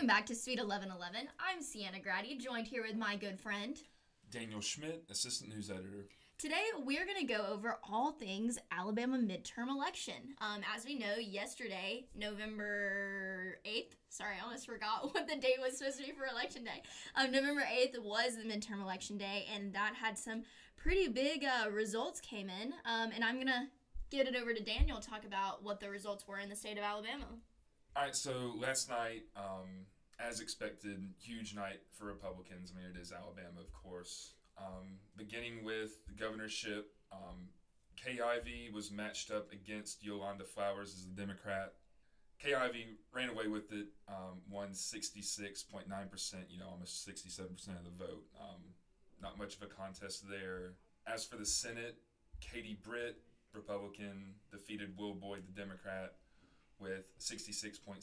Welcome back to Suite 1111. I'm Sienna Grady, joined here with my good friend Daniel Schmidt, assistant news editor. Today, we're going to go over all things Alabama midterm election. As we know, yesterday, November 8th, sorry, I almost forgot what the date was supposed to be for Election Day. November 8th was the midterm election day, and that had some pretty big results came in. And I'm going to get it over to Daniel to talk about what the results were in the state of Alabama. All right, so last night, as expected, huge night for Republicans. I mean, it is Alabama, of course. Beginning with the governorship, Kay Ivey was matched up against Yolanda Flowers as a Democrat. Kay Ivey ran away with it, won 66.9%, almost 67% of the vote. Not much of a contest there. As for the Senate, Katie Britt, Republican, defeated Will Boyd, the Democrat, with 66.6%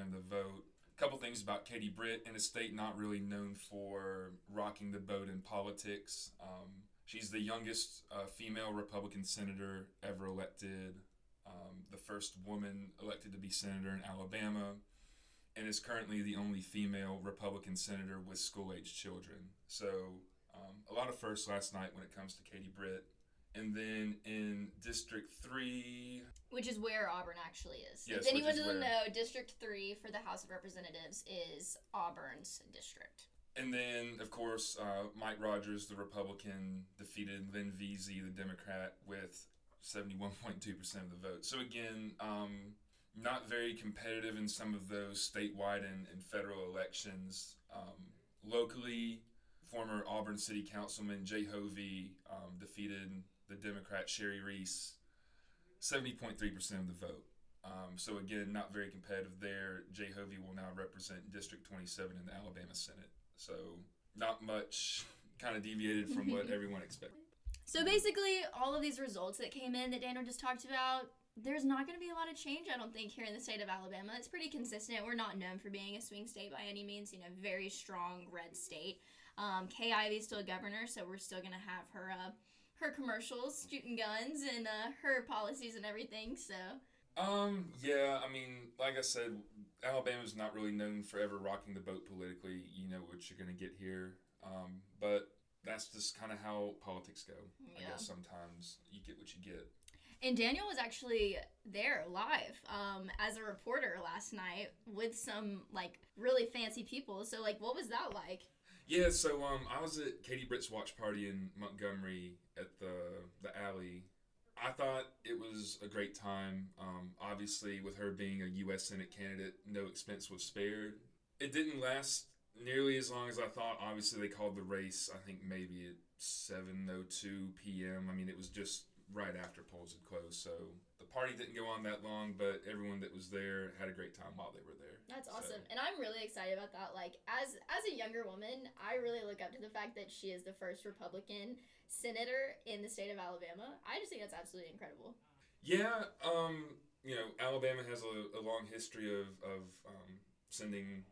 of the vote. Couple things about Katie Britt in a state not really known for rocking the boat in politics. She's the youngest female Republican senator ever elected, the first woman elected to be senator in Alabama, and is currently the only female Republican senator with school-aged children. So a lot of firsts last night when it comes to Katie Britt. And then in District 3... which is where Auburn actually is. Yes, if anyone doesn't know, District 3 for the House of Representatives is Auburn's district. And then, of course, Mike Rogers, the Republican, defeated Lynn Vesey, the Democrat, with 71.2% of the vote. So again, not very competitive in some of those statewide and federal elections. Locally, former Auburn City Councilman Jay Hovey defeated... the Democrat Sherry Reese, 70.3% of the vote. So again, not very competitive there. Jay Hovey will now represent District 27 in the Alabama Senate. So not much, kind of deviated from what everyone expected. So basically, all of these results that came in that Daniel just talked about, there's not going to be a lot of change, I don't think, here in the state of Alabama. It's pretty consistent. We're not known for being a swing state by any means, very strong red state. Kay Ivey's still governor, so we're still going to have her her commercials, shooting guns, and her policies and everything, so. Yeah, I mean, like I said, Alabama's not really known for ever rocking the boat politically. You know what you're going to get here. But that's just kind of how politics go. Yeah. I guess sometimes you get what you get. And Daniel was actually there live as a reporter last night with some, really fancy people. So, what was that like? Yeah, so I was at Katie Britt's watch party in Montgomery at the alley. I thought it was a great time. Obviously, with her being a U.S. Senate candidate, no expense was spared. It didn't last nearly as long as I thought. Obviously, they called the race, I think, maybe at 7:02 p.m. I mean, it was just right after polls had closed, so the party didn't go on that long, but everyone that was there had a great time while they were there. That's awesome, so. And I'm really excited about that. As a younger woman, I really look up to the fact that she is the first Republican senator in the state of Alabama. I just think that's absolutely incredible. Yeah, Alabama has a long history of sending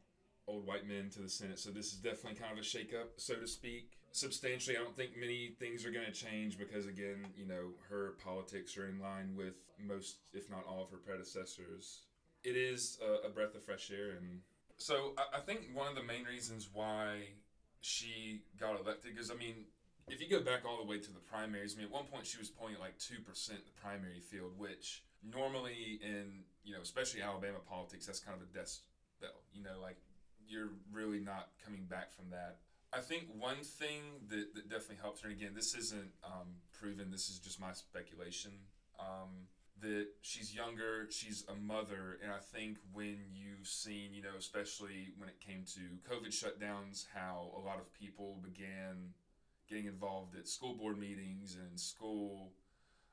old white men to the Senate, so this is definitely kind of a shakeup, so to speak. Substantially, I don't think many things are going to change because, again, her politics are in line with most, if not all, of her predecessors. It is a breath of fresh air. And so I think one of the main reasons why she got elected, because, if you go back all the way to the primaries, at one point she was polling at 2% in the primary field, which normally in, especially Alabama politics, that's kind of a death bell, you're really not coming back from that. I think one thing that definitely helps her, and again, this isn't proven, this is just my speculation, that she's younger, she's a mother, and I think when you've seen, especially when it came to COVID shutdowns, how a lot of people began getting involved at school board meetings and school,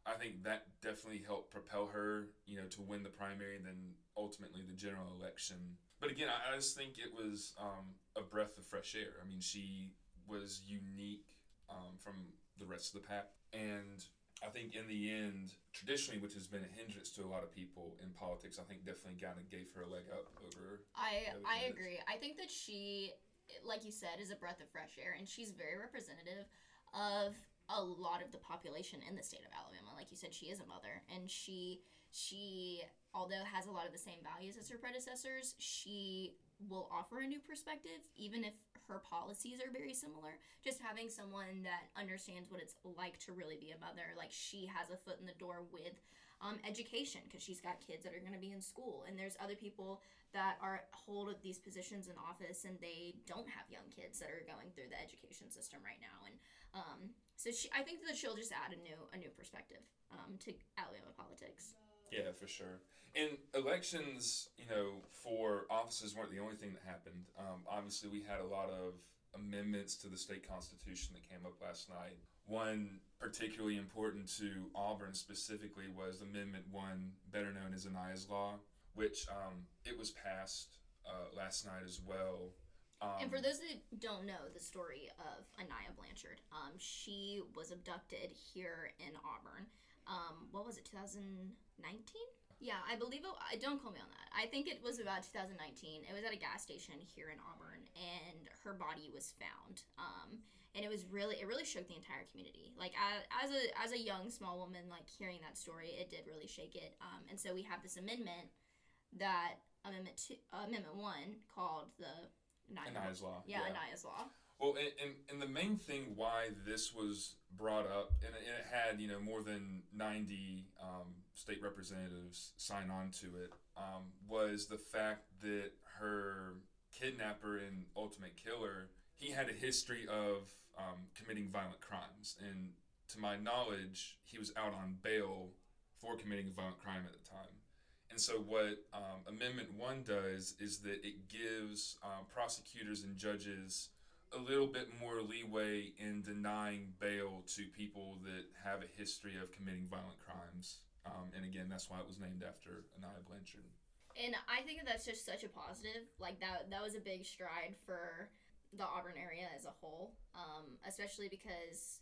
I think that definitely helped propel her, to win the primary and then ultimately the general election. But again, I just think it was a breath of fresh air. She was unique from the rest of the pack. And I think in the end, traditionally, which has been a hindrance to a lot of people in politics, I think definitely kind of gave her a leg up over... I agree. I think that she, like you said, is a breath of fresh air. And she's very representative of a lot of the population in the state of Alabama. Like you said, she is a mother. And she although has a lot of the same values as her predecessors, she will offer a new perspective, even if her policies are very similar. Just having someone that understands what it's like to really be a mother. Like, she has a foot in the door with education, because she's got kids that are going to be in school. And there's other people that are hold these positions in office, and they don't have young kids that are going through the education system right now. And I think that she'll just add a new perspective to Alabama politics. Yeah, for sure. And elections, for offices weren't the only thing that happened. Obviously, we had a lot of amendments to the state constitution that came up last night. One particularly important to Auburn specifically was Amendment 1, better known as Aniah's Law, which it was passed last night as well. And for those that don't know the story of Aniah Blanchard, she was abducted here in Auburn. What was it, 2019? Yeah, I believe it. Don't call me on that. I think it was about 2019. It was at a gas station here in Auburn, and her body was found. And it really shook the entire community. Like, as a young small woman, like, hearing that story, it did really shake it. And so we have this amendment, that amendment 1, called the Aniah's Law. Yeah, Aniah's Law. Well, and the main thing why this was brought up, and it had, more than 90 state representatives sign on to it, was the fact that her kidnapper and ultimate killer, he had a history of committing violent crimes. And to my knowledge, he was out on bail for committing a violent crime at the time. And so what Amendment 1 does is that it gives prosecutors and judges a little bit more leeway in denying bail to people that have a history of committing violent crimes. And again, that's why it was named after Aniah Blanchard. And I think that's just such a positive. Like, that was a big stride for the Auburn area as a whole, especially because,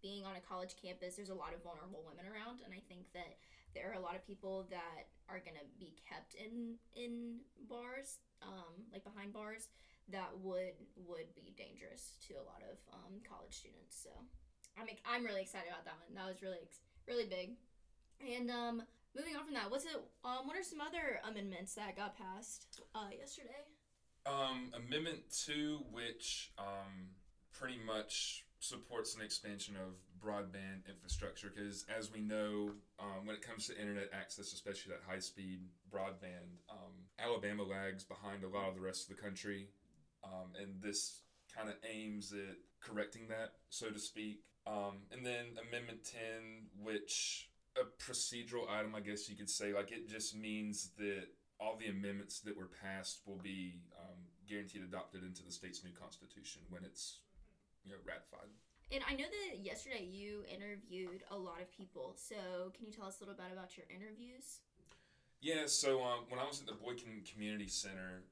being on a college campus, there's a lot of vulnerable women around, and I think that there are a lot of people that are going to be kept in bars, like behind bars, that would be dangerous to a lot of college students. So I'm really excited about that one. That was really, really big. And moving on from that, what are some other amendments that got passed yesterday? Amendment 2, which pretty much supports an expansion of broadband infrastructure, because as we know, when it comes to internet access, especially that high-speed broadband, Alabama lags behind a lot of the rest of the country. And this kind of aims at correcting that, so to speak. And then Amendment 10, which a procedural item, I guess you could say, like, it just means that all the amendments that were passed will be guaranteed adopted into the state's new constitution when it's, ratified. And I know that yesterday you interviewed a lot of people, so can you tell us a little bit about your interviews? Yeah, so when I was at the Boykin Community Center,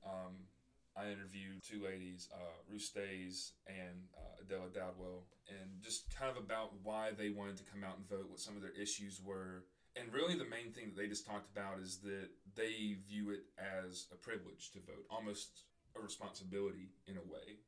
I interviewed two ladies, Ruth Stays and Adela Doudwell, and just kind of about why they wanted to come out and vote, what some of their issues were. And really the main thing that they just talked about is that they view it as a privilege to vote, almost a responsibility in a way.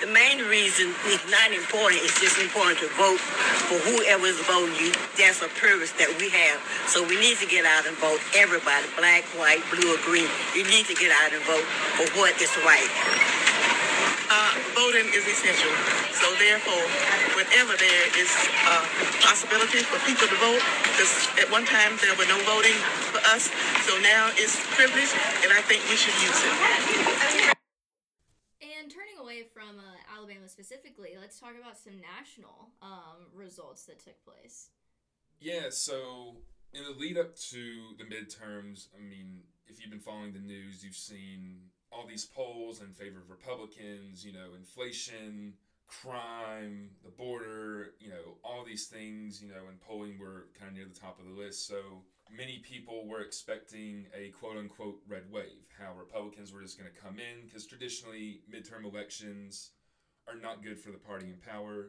The main reason it's not important, it's just important to vote for whoever's voting you. That's a privilege that we have. So we need to get out and vote, everybody, black, white, blue, or green. You need to get out and vote for what is right. Voting is essential. So therefore, whenever there is a possibility for people to vote, because at one time there were no voting for us, so now it's privilege, and I think we should use it. And turning away from Alabama specifically, let's talk about some national results that took place. Yeah, so in the lead up to the midterms, I mean, if you've been following the news, you've seen all these polls in favor of Republicans, inflation, crime, the border, all these things, and polling were kind of near the top of the list. So many people were expecting a quote-unquote red wave, how Republicans were just going to come in, because traditionally midterm elections are not good for the party in power.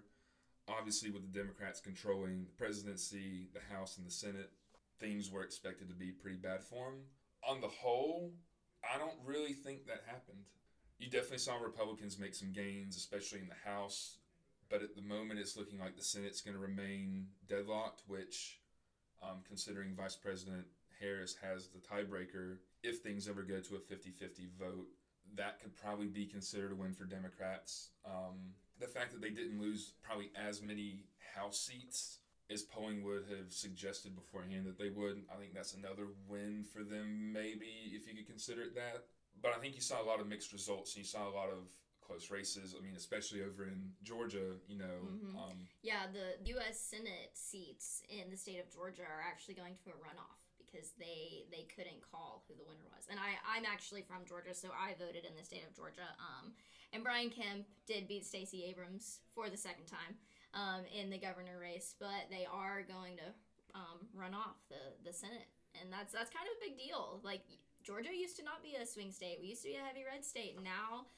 Obviously, with the Democrats controlling the presidency, the House, and the Senate, things were expected to be pretty bad for them. On the whole, I don't really think that happened. You definitely saw Republicans make some gains, especially in the House, but at the moment it's looking like the Senate's going to remain deadlocked, which, considering Vice President Harris has the tiebreaker, if things ever go to a 50-50 vote, that could probably be considered a win for Democrats. The fact that they didn't lose probably as many House seats as polling would have suggested beforehand that they would, I think that's another win for them, maybe, if you could consider it that. But I think you saw a lot of mixed results, and you saw a lot of close races. I mean, especially over in Georgia, you know. Mm-hmm. Yeah, the U.S. Senate seats in the state of Georgia are actually going to a runoff because they couldn't call who the winner was. And I'm actually from Georgia, so I voted in the state of Georgia. And Brian Kemp did beat Stacey Abrams for the second time in the governor race, but they are going to run off the Senate. And that's kind of a big deal. Like, Georgia used to not be a swing state. We used to be a heavy red state. Now,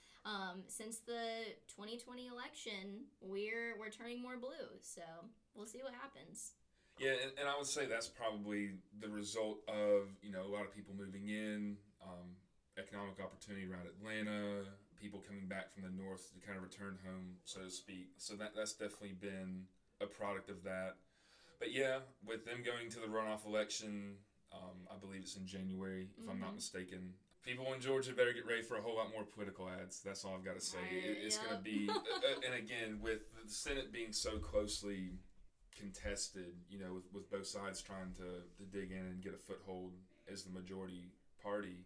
since the 2020 election, we're turning more blue. So we'll see what happens. Yeah, and I would say that's probably the result of, you know, a lot of people moving in, economic opportunity around Atlanta, people coming back from the north to kind of return home, so to speak. So that's definitely been a product of that. But yeah, with them going to the runoff election, I believe it's in January, if I'm not mistaken. People in Georgia better get ready for a whole lot more political ads. That's all I've got to say. It's going to be, and again, with the Senate being so closely contested, you know, with both sides trying to dig in and get a foothold as the majority party,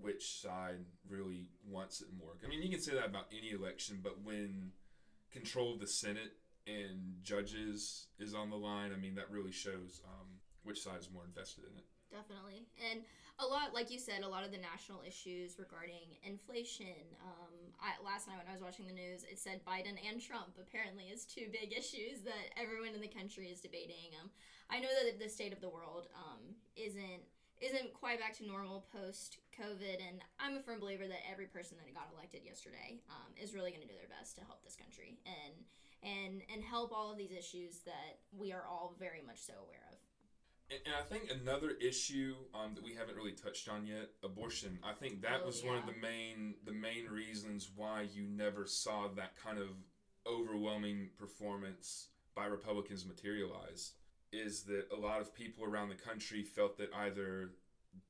which side really wants it more? I mean, you can say that about any election, but when control of the Senate and judges is on the line, I mean, that really shows which side is more invested in it. Definitely. And a lot, like you said, a lot of the national issues regarding inflation. Last night when I was watching the news, it said Biden and Trump apparently is two big issues that everyone in the country is debating. I know that the state of the world isn't quite back to normal post-COVID, and I'm a firm believer that every person that got elected yesterday is really going to do their best to help this country and help all of these issues that we are all very much so aware of. And I think another issue that we haven't really touched on yet, abortion. I think that was one of the main reasons why you never saw that kind of overwhelming performance by Republicans materialize, is that a lot of people around the country felt that either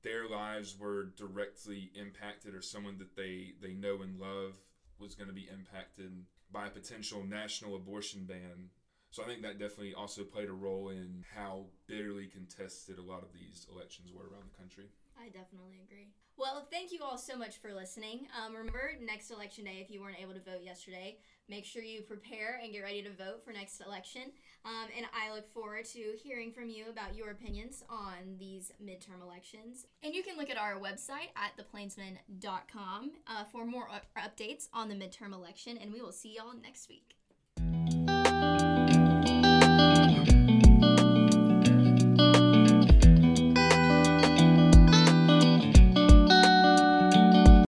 their lives were directly impacted or someone that they know and love was going to be impacted by a potential national abortion ban. So I think that definitely also played a role in how bitterly contested a lot of these elections were around the country. I definitely agree. Well, thank you all so much for listening. Remember, next election day, if you weren't able to vote yesterday, make sure you prepare and get ready to vote for next election. And I look forward to hearing from you about your opinions on these midterm elections. And you can look at our website at theplainsman.com for more updates on the midterm election. And we will see y'all next week.